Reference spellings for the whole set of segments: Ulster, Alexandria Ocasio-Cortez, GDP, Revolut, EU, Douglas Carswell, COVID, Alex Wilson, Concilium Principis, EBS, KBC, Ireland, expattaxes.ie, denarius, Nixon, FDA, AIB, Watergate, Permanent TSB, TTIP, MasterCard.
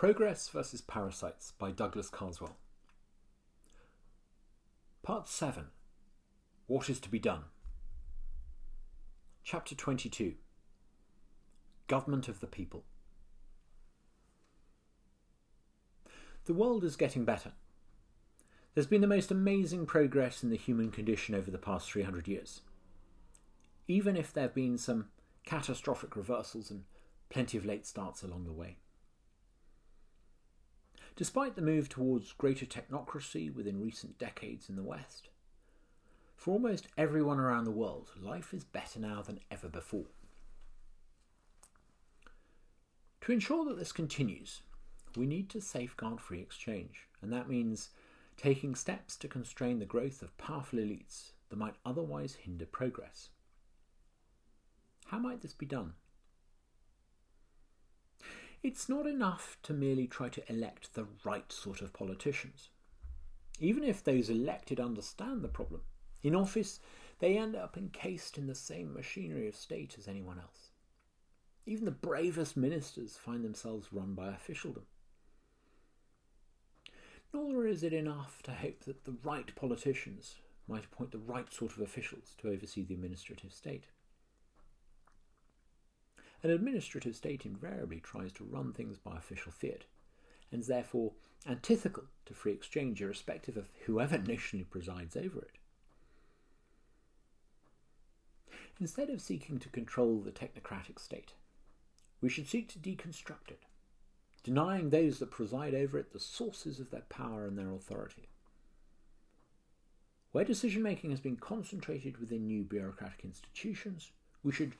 Progress versus Parasites by Douglas Carswell. Part 7. What is to be done? Chapter 22. Government of the People. The world is getting better. There's been the most amazing progress in the human condition over the past 300 years. Even if there have been some catastrophic reversals and plenty of late starts along the way. Despite the move towards greater technocracy within recent decades in the West, for almost everyone around the world, life is better now than ever before. To ensure that this continues, we need to safeguard free exchange, and that means taking steps to constrain the growth of powerful elites that might otherwise hinder progress. How might this be done? It's not enough to merely try to elect the right sort of politicians. Even if those elected understand the problem, in office they end up encased in the same machinery of state as anyone else. Even the bravest ministers find themselves run by officialdom. Nor is it enough to hope that the right politicians might appoint the right sort of officials to oversee the administrative state. An administrative state invariably tries to run things by official fiat, and is therefore antithetical to free exchange irrespective of whoever notionally presides over it. Instead of seeking to control the technocratic state, we should seek to deconstruct it, denying those that preside over it the sources of their power and their authority. Where decision-making has been concentrated within new bureaucratic institutions, we should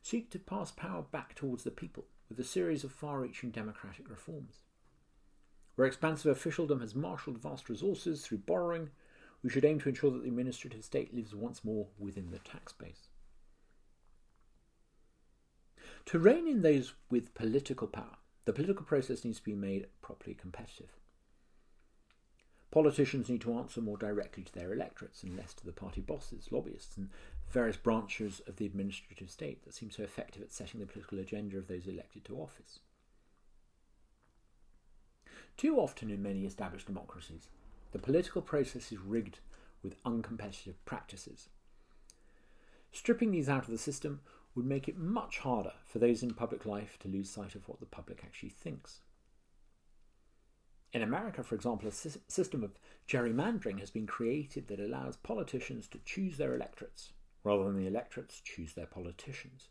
seek to pass power back towards the people with a series of far-reaching democratic reforms. Where expansive officialdom has marshalled vast resources through borrowing, we should aim to ensure that the administrative state lives once more within the tax base. To rein in those with political power, the political process needs to be made properly competitive. Politicians need to answer more directly to their electorates and less to the party bosses, lobbyists and various branches of the administrative state that seem so effective at setting the political agenda of those elected to office. Too often in many established democracies, the political process is rigged with uncompetitive practices. Stripping these out of the system would make it much harder for those in public life to lose sight of what the public actually thinks. In America, for example, a system of gerrymandering has been created that allows politicians to choose their electorates, rather than the electorates choose their politicians.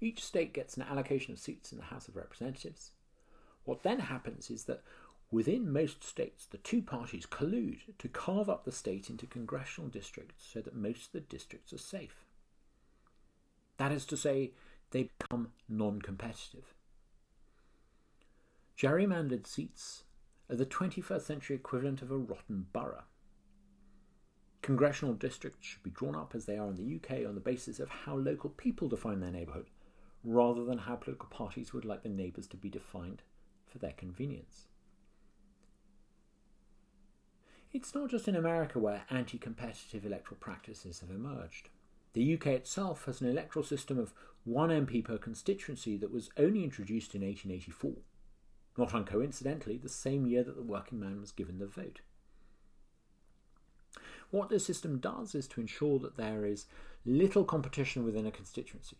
Each state gets an allocation of seats in the House of Representatives. What then happens is that within most states, the two parties collude to carve up the state into congressional districts so that most of the districts are safe. That is to say, they become non-competitive. Gerrymandered seats are the 21st century equivalent of a rotten borough. Congressional districts should be drawn up as they are in the UK on the basis of how local people define their neighbourhood, rather than how political parties would like the neighbours to be defined for their convenience. It's not just in America where anti-competitive electoral practices have emerged. The UK itself has an electoral system of one MP per constituency that was only introduced in 1884. Not uncoincidentally, the same year that the working man was given the vote. What this system does is to ensure that there is little competition within a constituency.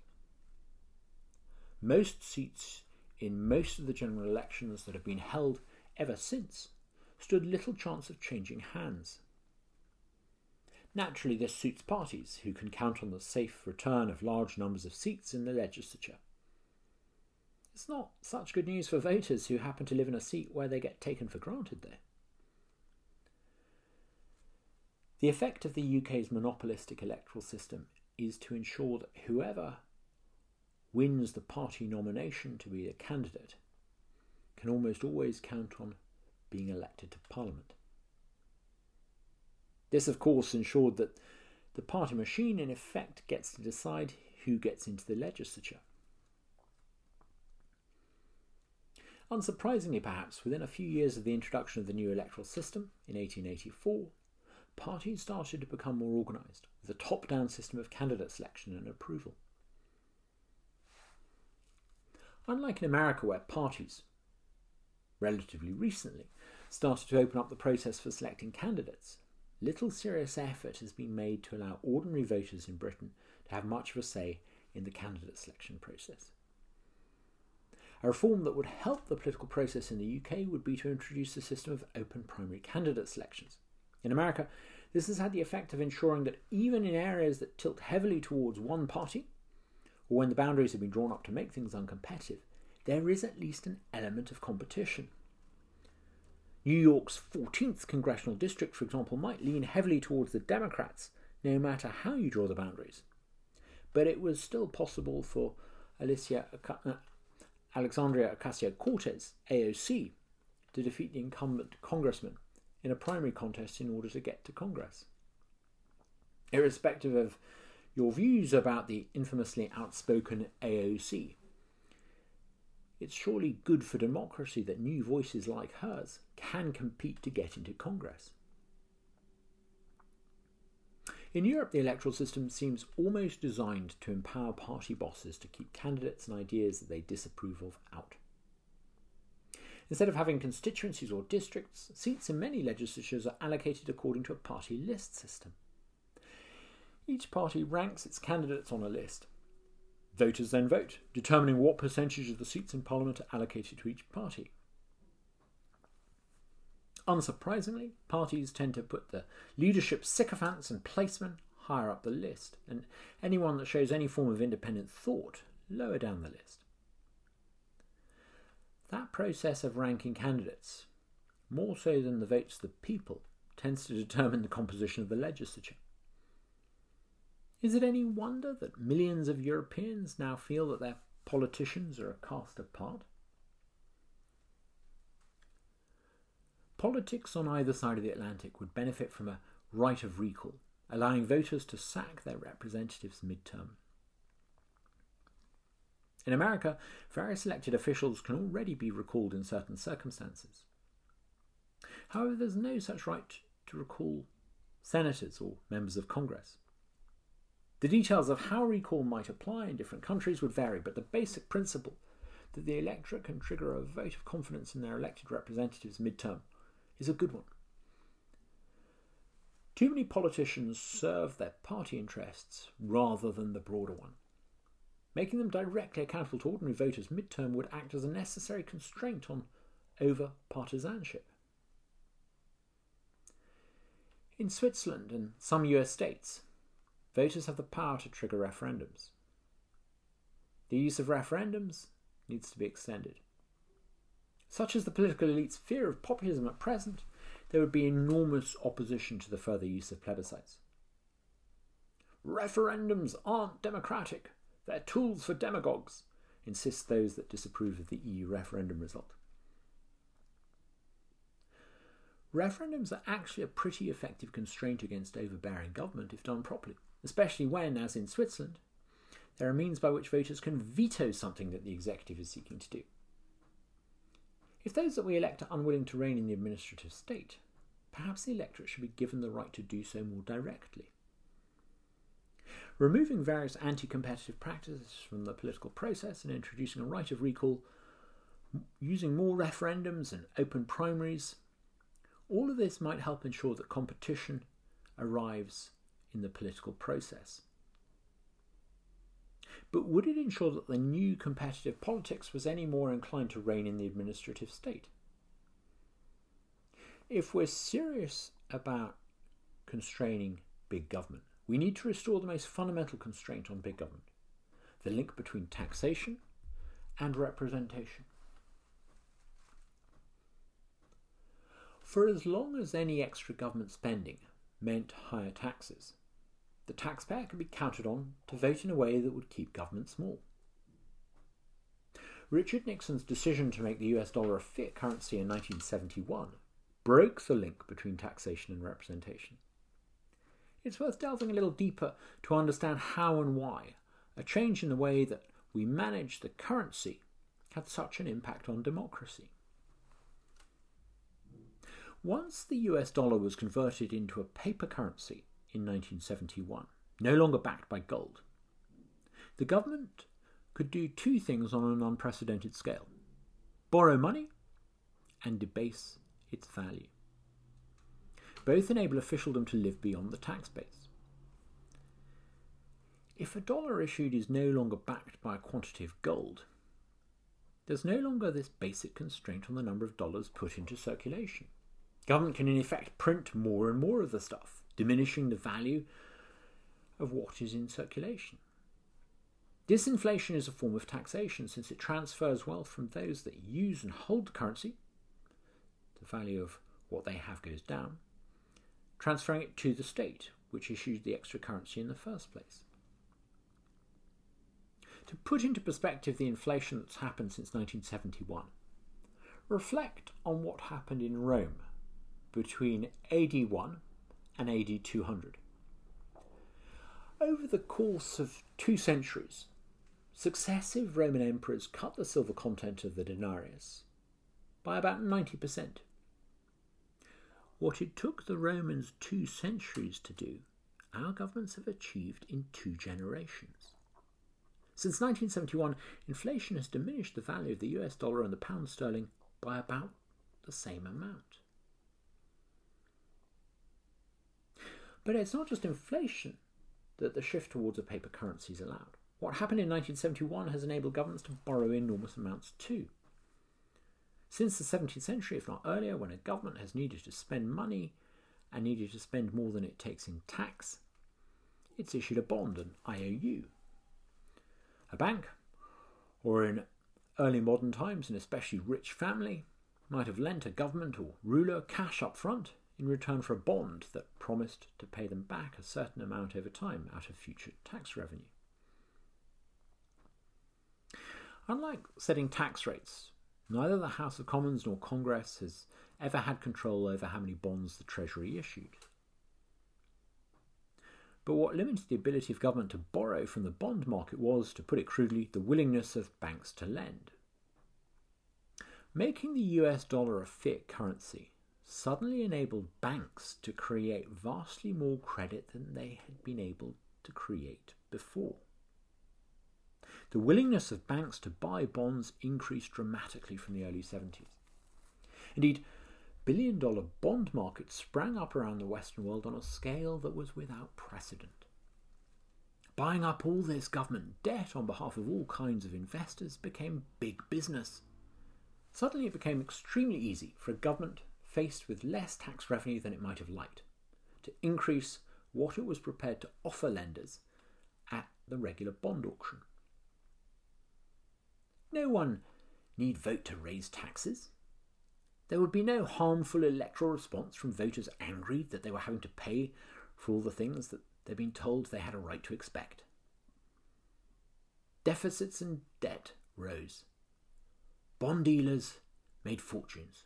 Most seats in most of the general elections that have been held ever since stood little chance of changing hands. Naturally, this suits parties who can count on the safe return of large numbers of seats in the legislature. It's not such good news for voters who happen to live in a seat where they get taken for granted, though. The effect of the UK's monopolistic electoral system is to ensure that whoever wins the party nomination to be a candidate can almost always count on being elected to Parliament. This, of course, ensured that the party machine, in effect, gets to decide who gets into the legislature. Unsurprisingly, perhaps, within a few years of the introduction of the new electoral system, in 1884, parties started to become more organised, with a top-down system of candidate selection and approval. unlike in America where parties, relatively recently, started to open up the process for selecting candidates, little serious effort has been made to allow ordinary voters in Britain to have much of a say in the candidate selection process. A reform that would help the political process in the UK would be to introduce a system of open primary candidate selections. In America, this has had the effect of ensuring that even in areas that tilt heavily towards one party, or when the boundaries have been drawn up to make things uncompetitive, there is at least an element of competition. New York's 14th congressional district, for example, might lean heavily towards the Democrats, no matter how you draw the boundaries. But it was still possible for Alexandria Ocasio-Cortez, AOC, to defeat the incumbent congressman in a primary contest in order to get to Congress. Irrespective of your views about the infamously outspoken AOC, it's surely good for democracy that new voices like hers can compete to get into Congress. In Europe, the electoral system seems almost designed to empower party bosses to keep candidates and ideas that they disapprove of out. Instead of having constituencies or districts, seats in many legislatures are allocated according to a party list system. Each party ranks its candidates on a list. Voters then vote, determining what percentage of the seats in Parliament are allocated to each party. Unsurprisingly, parties tend to put the leadership sycophants and placemen higher up the list, and anyone that shows any form of independent thought lower down the list. That process of ranking candidates, more so than the votes of the people, tends to determine the composition of the legislature. Is it any wonder that millions of Europeans now feel that their politicians are cast apart? Politics on either side of the Atlantic would benefit from a right of recall, allowing voters to sack their representatives mid-term. In America, various elected officials can already be recalled in certain circumstances. However, there's no such right to recall senators or members of Congress. The details of how recall might apply in different countries would vary, but the basic principle that the electorate can trigger a vote of confidence in their elected representatives mid-term is a good one. Too many politicians serve their party interests rather than the broader one. Making them directly accountable to ordinary voters mid-term would act as a necessary constraint on over-partisanship. In Switzerland and some US states, voters have the power to trigger referendums. The use of referendums needs to be extended. Such is the political elite's fear of populism at present, there would be enormous opposition to the further use of plebiscites. Referendums aren't democratic. They're tools for demagogues, insist those that disapprove of the EU referendum result. Referendums are actually a pretty effective constraint against overbearing government if done properly, especially when, as in Switzerland, there are means by which voters can veto something that the executive is seeking to do. If those that we elect are unwilling to reign in the administrative state, perhaps the electorate should be given the right to do so more directly. Removing various anti-competitive practices from the political process and introducing a right of recall, using more referendums and open primaries, all of this might help ensure that competition arrives in the political process. But would it ensure that the new competitive politics was any more inclined to reign in the administrative state? If we're serious about constraining big government, we need to restore the most fundamental constraint on big government, the link between taxation and representation. For as long as any extra government spending meant higher taxes, the taxpayer could be counted on to vote in a way that would keep government small. Richard Nixon's decision to make the US dollar a fiat currency in 1971 broke the link between taxation and representation. It's worth delving a little deeper to understand how and why a change in the way that we manage the currency had such an impact on democracy. Once the US dollar was converted into a paper currency in 1971, no longer backed by gold, the government could do two things on an unprecedented scale: borrow money and debase its value. Both enable officialdom to live beyond the tax base. If a dollar issued is no longer backed by a quantity of gold, there's no longer this basic constraint on the number of dollars put into circulation. Government can in effect print more and more of the stuff, diminishing the value of what is in circulation. Disinflation is a form of taxation, since it transfers wealth from those that use and hold the currency, the value of what they have goes down, transferring it to the state, which issued the extra currency in the first place. To put into perspective the inflation that's happened since 1971, reflect on what happened in Rome between AD 1 and AD 200. Over the course of 2 centuries, successive Roman emperors cut the silver content of the denarius by about 90%. What it took the Romans 2 centuries to do, our governments have achieved in 2 generations. Since 1971, inflation has diminished the value of the US dollar and the pound sterling by about the same amount. But it's not just inflation that the shift towards a paper currency has allowed. What happened in 1971 has enabled governments to borrow enormous amounts too. Since the 17th century, if not earlier, when a government has needed to spend money and needed to spend more than it takes in tax, it's issued a bond, an IOU. A bank, or in early modern times, an especially rich family, might have lent a government or ruler cash up front in return for a bond that promised to pay them back a certain amount over time out of future tax revenue. Unlike setting tax rates, neither the House of Commons nor Congress has ever had control over how many bonds the Treasury issued. But what limited the ability of government to borrow from the bond market was, to put it crudely, the willingness of banks to lend. Making the US dollar a fiat currency suddenly enabled banks to create vastly more credit than they had been able to create before. The willingness of banks to buy bonds increased dramatically from the early 70s. Indeed, billion-dollar bond markets sprang up around the Western world on a scale that was without precedent. Buying up all this government debt on behalf of all kinds of investors became big business. Suddenly it became extremely easy for a government faced with less tax revenue than it might have liked to increase what it was prepared to offer lenders at the regular bond auction. No one need vote to raise taxes. There would be no harmful electoral response from voters angry that they were having to pay for all the things that they'd been told they had a right to expect. Deficits and debt rose. Bond dealers made fortunes,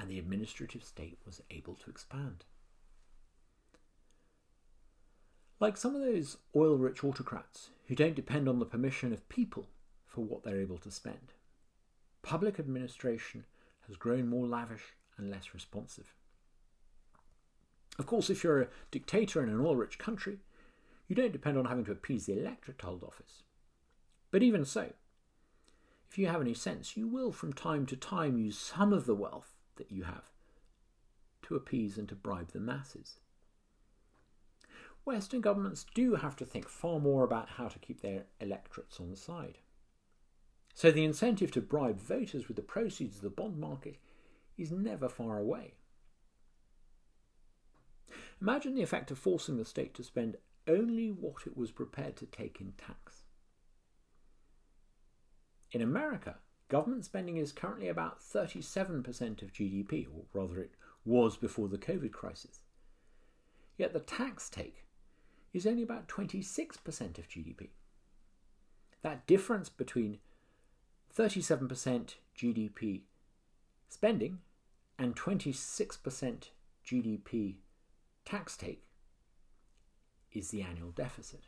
and the administrative state was able to expand. Like some of those oil-rich autocrats who don't depend on the permission of people for what they're able to spend, public administration has grown more lavish and less responsive. Of course, if you're a dictator in an oil-rich country, you don't depend on having to appease the electorate to hold office. But even so, if you have any sense, you will from time to time use some of the wealth that you have to appease and to bribe the masses. Western governments do have to think far more about how to keep their electorates on the side. So the incentive to bribe voters with the proceeds of the bond market is never far away. Imagine the effect of forcing the state to spend only what it was prepared to take in tax. In America, government spending is currently about 37% of GDP, or rather it was before the COVID crisis. Yet the tax take is only about 26% of GDP. That difference between 37% GDP spending and 26% GDP tax take is the annual deficit.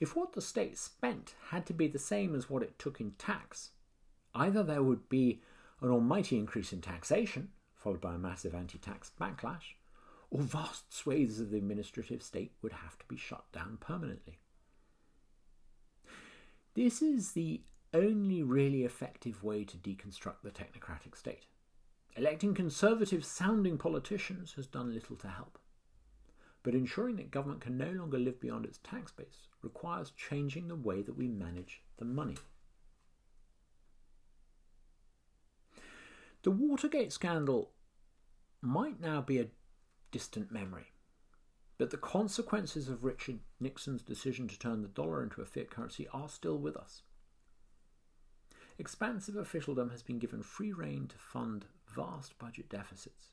If what the state spent had to be the same as what it took in tax, either there would be an almighty increase in taxation, followed by a massive anti-tax backlash, or vast swathes of the administrative state would have to be shut down permanently. This is the only really effective way to deconstruct the technocratic state. Electing conservative-sounding politicians has done little to help. But ensuring that government can no longer live beyond its tax base requires changing the way that we manage the money. The Watergate scandal might now be a distant memory, but the consequences of Richard Nixon's decision to turn the dollar into a fiat currency are still with us. Expansive officialdom has been given free rein to fund vast budget deficits.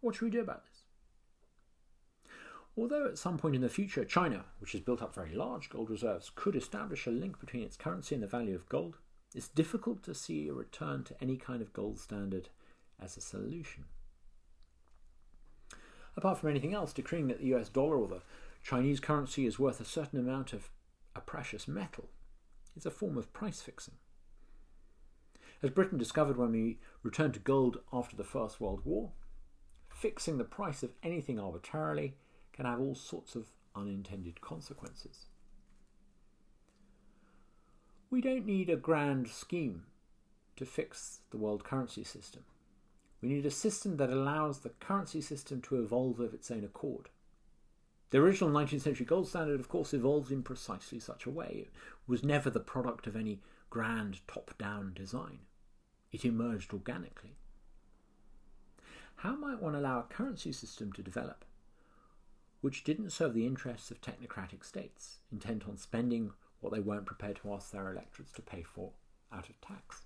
What should we do about this? Although at some point in the future, China, which has built up very large gold reserves, could establish a link between its currency and the value of gold, it's difficult to see a return to any kind of gold standard as a solution. Apart from anything else, decreeing that the US dollar or the Chinese currency is worth a certain amount of a precious metal is a form of price fixing. As Britain discovered when we returned to gold after the First World War, fixing the price of anything arbitrarily can have all sorts of unintended consequences. We don't need a grand scheme to fix the world currency system. We need a system that allows the currency system to evolve of its own accord. The original 19th century gold standard, of course, evolved in precisely such a way. It was never the product of any grand top-down design. It emerged organically. How might one allow a currency system to develop which didn't serve the interests of technocratic states, intent on spending what they weren't prepared to ask their electorates to pay for out of tax?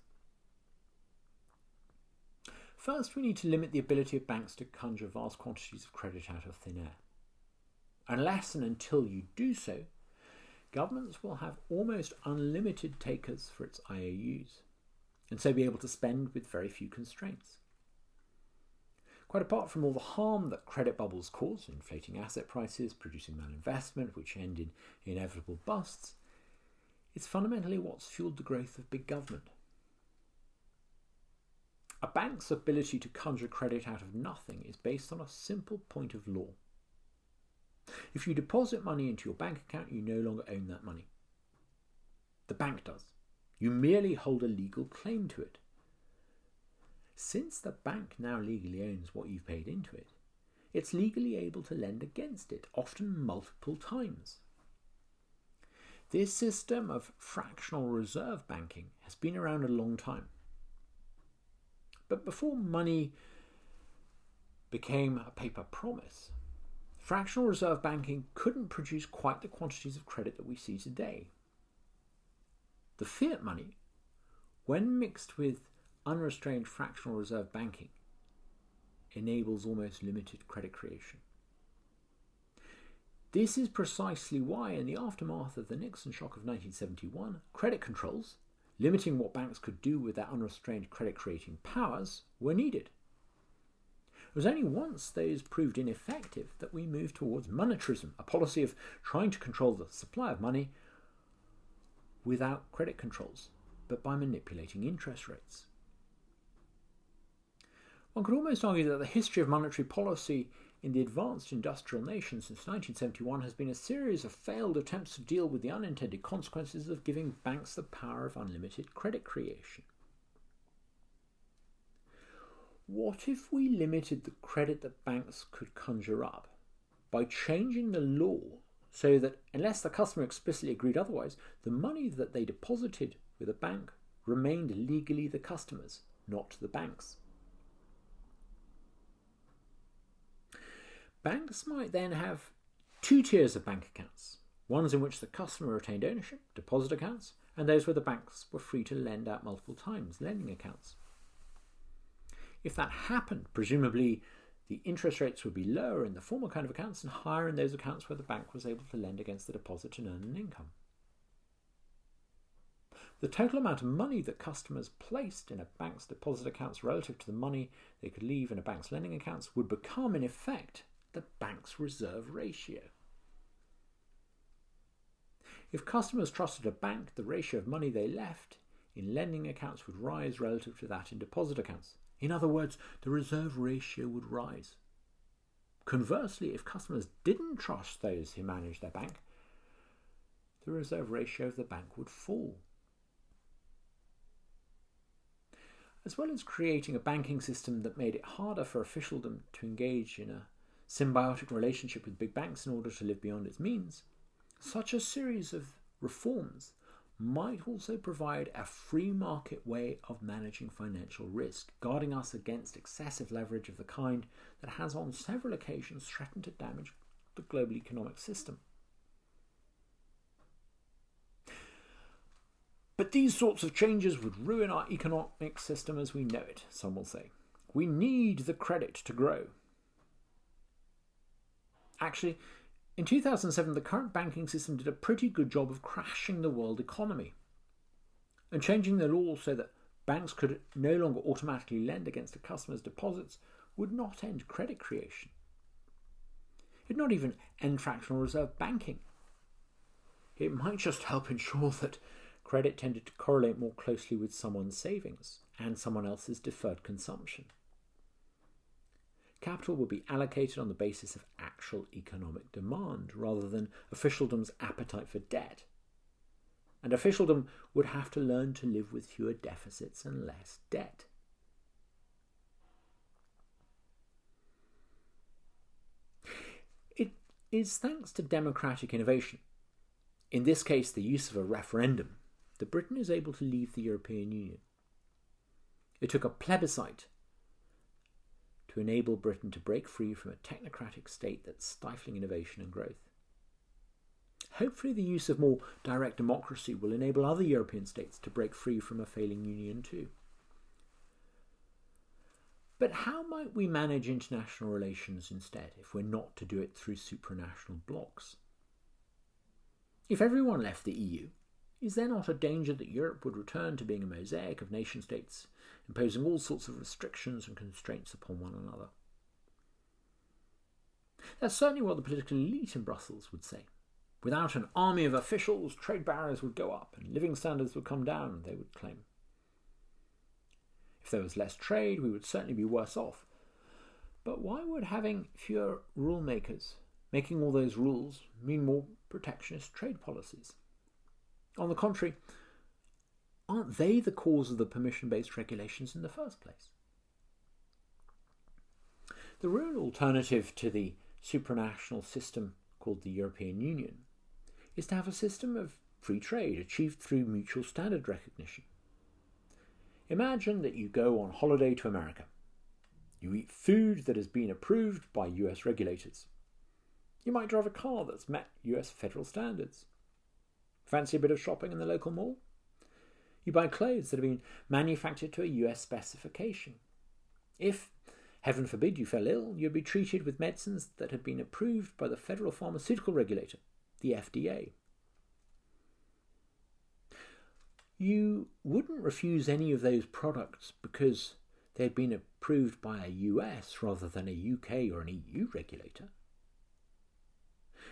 First, we need to limit the ability of banks to conjure vast quantities of credit out of thin air. Unless and until you do so, governments will have almost unlimited takers for its IOUs, and so be able to spend with very few constraints. Quite apart from all the harm that credit bubbles cause, inflating asset prices, producing malinvestment, which end in inevitable busts, it's fundamentally what's fueled the growth of big government. A bank's ability to conjure credit out of nothing is based on a simple point of law. If you deposit money into your bank account, you no longer own that money. The bank does. You merely hold a legal claim to it. Since the bank now legally owns what you've paid into it, it's legally able to lend against it, often multiple times. This system of fractional reserve banking has been around a long time. But before money became a paper promise, fractional reserve banking couldn't produce quite the quantities of credit that we see today. The fiat money, when mixed with unrestrained fractional reserve banking, enables almost limited credit creation. This is precisely why, in the aftermath of the Nixon shock of 1971, credit controls, limiting what banks could do with their unrestrained credit-creating powers, were needed. It was only once those proved ineffective that we moved towards monetarism, a policy of trying to control the supply of money without credit controls, but by manipulating interest rates. One could almost argue that the history of monetary policy in the advanced industrial nations since 1971 has been a series of failed attempts to deal with the unintended consequences of giving banks the power of unlimited credit creation. What if we limited the credit that banks could conjure up by changing the law so that, unless the customer explicitly agreed otherwise, the money that they deposited with a bank remained legally the customer's, not the bank's? Banks might then have two tiers of bank accounts, ones in which the customer retained ownership, deposit accounts, and those where the banks were free to lend out multiple times, lending accounts. If that happened, presumably the interest rates would be lower in the former kind of accounts and higher in those accounts where the bank was able to lend against the deposit and earn an income. The total amount of money that customers placed in a bank's deposit accounts relative to the money they could leave in a bank's lending accounts would become, in effect, the bank's reserve ratio. If customers trusted a bank, the ratio of money they left in lending accounts would rise relative to that in deposit accounts. In other words, the reserve ratio would rise. Conversely, if customers didn't trust those who managed their bank, the reserve ratio of the bank would fall. As well as creating a banking system that made it harder for officialdom to engage in a symbiotic relationship with big banks in order to live beyond its means, such a series of reforms might also provide a free market way of managing financial risk, guarding us against excessive leverage of the kind that has on several occasions threatened to damage the global economic system. But these sorts of changes would ruin our economic system as we know it, some will say. We need the credit to grow. Actually, in 2007, the current banking system did a pretty good job of crashing the world economy and changing the law so that banks could no longer automatically lend against a customer's deposits would not end credit creation. It would not even end fractional reserve banking. It might just help ensure that credit tended to correlate more closely with someone's savings and someone else's deferred consumption. Capital would be allocated on the basis of actual economic demand rather than officialdom's appetite for debt. And officialdom would have to learn to live with fewer deficits and less debt. It is thanks to democratic innovation, in this case the use of a referendum, that Britain is able to leave the European Union. It took a plebiscite to enable Britain to break free from a technocratic state that's stifling innovation and growth. Hopefully the use of more direct democracy will enable other European states to break free from a failing union too. But how might we manage international relations instead if we're not to do it through supranational blocs? If everyone left the EU, is there not a danger that Europe would return to being a mosaic of nation-states, imposing all sorts of restrictions and constraints upon one another? That's certainly what the political elite in Brussels would say. Without an army of officials, trade barriers would go up and living standards would come down, they would claim. If there was less trade, we would certainly be worse off. But why would having fewer rule makers, making all those rules, mean more protectionist trade policies? On the contrary, aren't they the cause of the permission-based regulations in the first place? The real alternative to the supranational system called the European Union is to have a system of free trade achieved through mutual standard recognition. Imagine that you go on holiday to America. You eat food that has been approved by US regulators. You might drive a car that's met US federal standards. Fancy a bit of shopping in the local mall? You buy clothes that have been manufactured to a US specification. If, heaven forbid, you fell ill, you'd be treated with medicines that had been approved by the federal pharmaceutical regulator, the FDA. You wouldn't refuse any of those products because they'd been approved by a US rather than a UK or an EU regulator.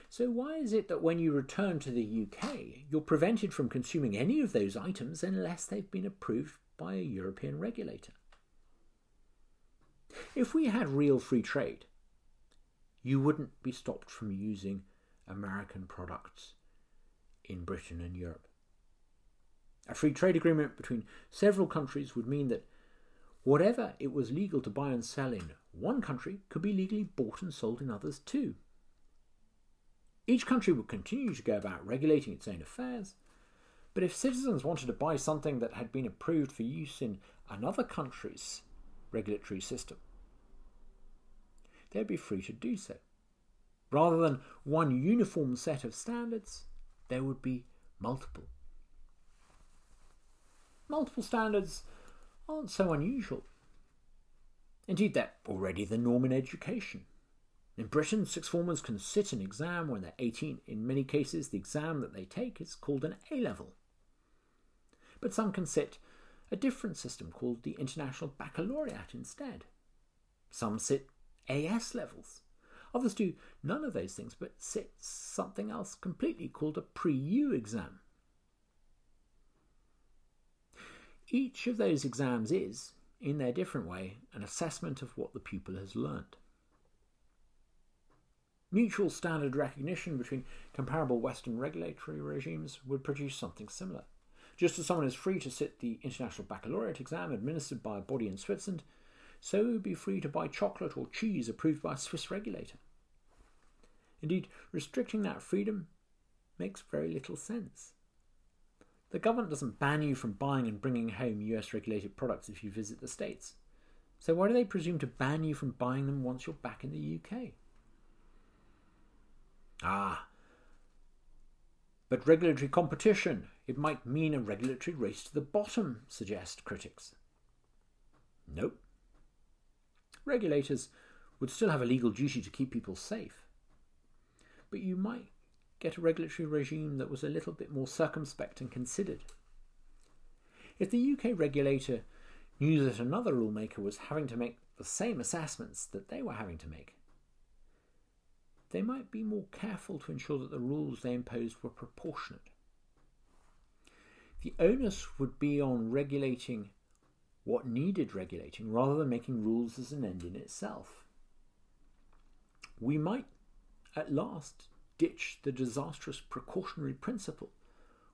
So why is it that when you return to the UK, you're prevented from consuming any of those items unless they've been approved by a European regulator? If we had real free trade, you wouldn't be stopped from using American products in Britain and Europe. A free trade agreement between several countries would mean that whatever it was legal to buy and sell in one country could be legally bought and sold in others too. Each country would continue to go about regulating its own affairs, but if citizens wanted to buy something that had been approved for use in another country's regulatory system, they'd be free to do so. Rather than one uniform set of standards, there would be multiple. Multiple standards aren't so unusual. Indeed, they're already the norm in education. In Britain, sixth formers can sit an exam when they're 18. In many cases, the exam that they take is called an A-level. But some can sit a different system called the International Baccalaureate instead. Some sit AS levels. Others do none of those things, but sit something else completely called a pre-U exam. Each of those exams is, in their different way, an assessment of what the pupil has learned. Mutual standard recognition between comparable Western regulatory regimes would produce something similar. Just as someone is free to sit the International Baccalaureate exam administered by a body in Switzerland, so be free to buy chocolate or cheese approved by a Swiss regulator. Indeed, restricting that freedom makes very little sense. The government doesn't ban you from buying and bringing home US-regulated products if you visit the States. So why do they presume to ban you from buying them once you're back in the UK? But regulatory competition, it might mean a regulatory race to the bottom, suggest critics. Nope. Regulators would still have a legal duty to keep people safe. But you might get a regulatory regime that was a little bit more circumspect and considered. If the UK regulator knew that another rulemaker was having to make the same assessments that they were having to make, they might be more careful to ensure that the rules they imposed were proportionate. The onus would be on regulating what needed regulating rather than making rules as an end in itself. We might at last ditch the disastrous precautionary principle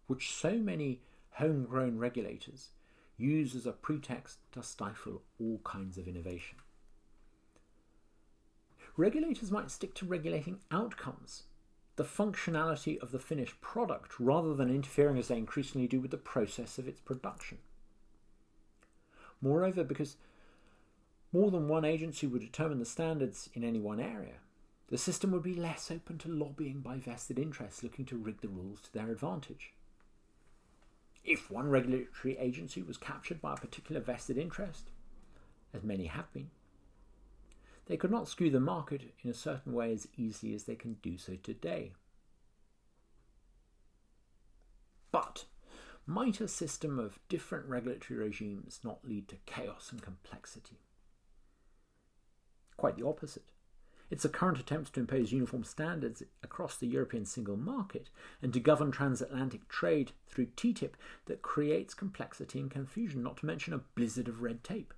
which so many homegrown regulators use as a pretext to stifle all kinds of innovation. Regulators might stick to regulating outcomes, the functionality of the finished product, rather than interfering as they increasingly do with the process of its production. Moreover, because more than one agency would determine the standards in any one area, the system would be less open to lobbying by vested interests looking to rig the rules to their advantage. If one regulatory agency was captured by a particular vested interest, as many have been, they could not skew the market in a certain way as easily as they can do so today. But might a system of different regulatory regimes not lead to chaos and complexity? Quite the opposite. It's the current attempts to impose uniform standards across the European single market and to govern transatlantic trade through TTIP that creates complexity and confusion, not to mention a blizzard of red tape.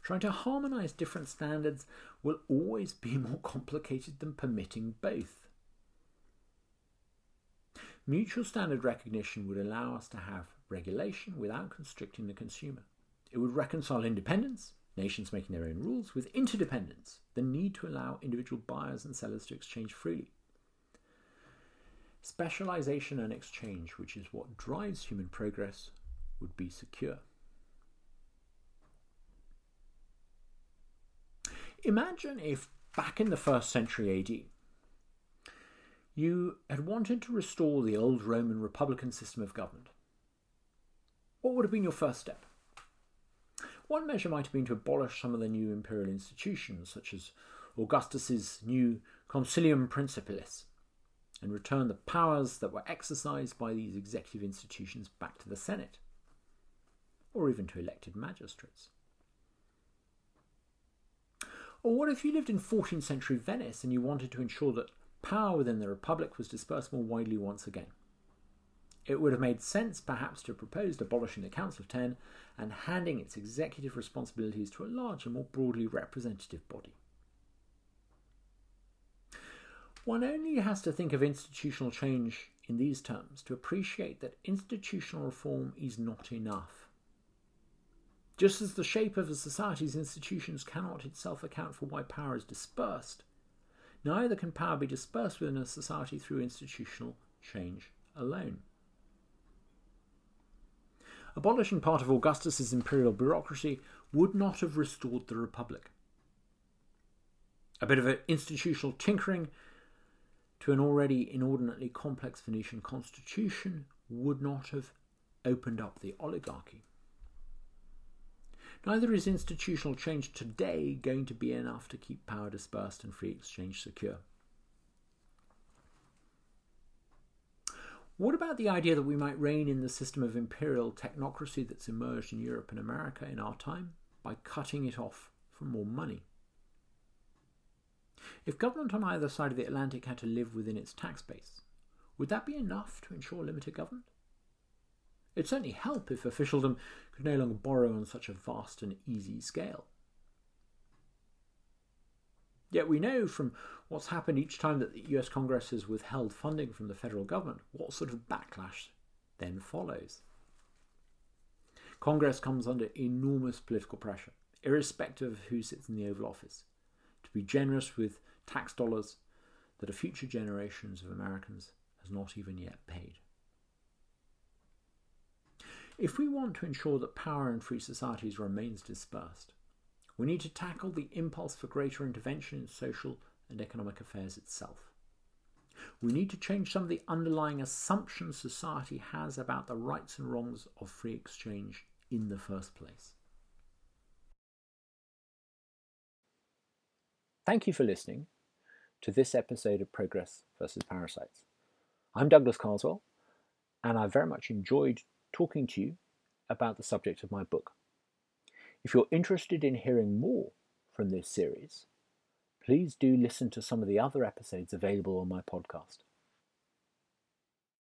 Trying to harmonise different standards will always be more complicated than permitting both. Mutual standard recognition would allow us to have regulation without constricting the consumer. It would reconcile independence, nations making their own rules, with interdependence, the need to allow individual buyers and sellers to exchange freely. Specialisation and exchange, which is what drives human progress, would be secure. Imagine if, back in the 1st century AD, you had wanted to restore the old Roman republican system of government. What would have been your first step? One measure might have been to abolish some of the new imperial institutions, such as Augustus's new Concilium Principis, and return the powers that were exercised by these executive institutions back to the Senate, or even to elected magistrates. Or what if you lived in 14th century Venice and you wanted to ensure that power within the Republic was dispersed more widely once again? It would have made sense perhaps to have proposed abolishing the Council of Ten and handing its executive responsibilities to a larger, more broadly representative body. One only has to think of institutional change in these terms to appreciate that institutional reform is not enough. Just as the shape of a society's institutions cannot itself account for why power is dispersed, neither can power be dispersed within a society through institutional change alone. Abolishing part of Augustus's imperial bureaucracy would not have restored the Republic. A bit of institutional tinkering to an already inordinately complex Venetian constitution would not have opened up the oligarchy. Neither is institutional change today going to be enough to keep power dispersed and free exchange secure. What about the idea that we might rein in the system of imperial technocracy that's emerged in Europe and America in our time by cutting it off from more money? If government on either side of the Atlantic had to live within its tax base, would that be enough to ensure limited government? It'd certainly help if officialdom could no longer borrow on such a vast and easy scale. Yet we know from what's happened each time that the US Congress has withheld funding from the federal government, what sort of backlash then follows. Congress comes under enormous political pressure, irrespective of who sits in the Oval Office, to be generous with tax dollars that a future generations of Americans has not even yet paid. If we want to ensure that power in free societies remains dispersed, we need to tackle the impulse for greater intervention in social and economic affairs itself. We need to change some of the underlying assumptions society has about the rights and wrongs of free exchange in the first place. Thank you for listening to this episode of Progress versus Parasites. I'm Douglas Carswell, and I very much enjoyed talking to you about the subject of my book. If you're interested in hearing more from this series, please do listen to some of the other episodes available on my podcast.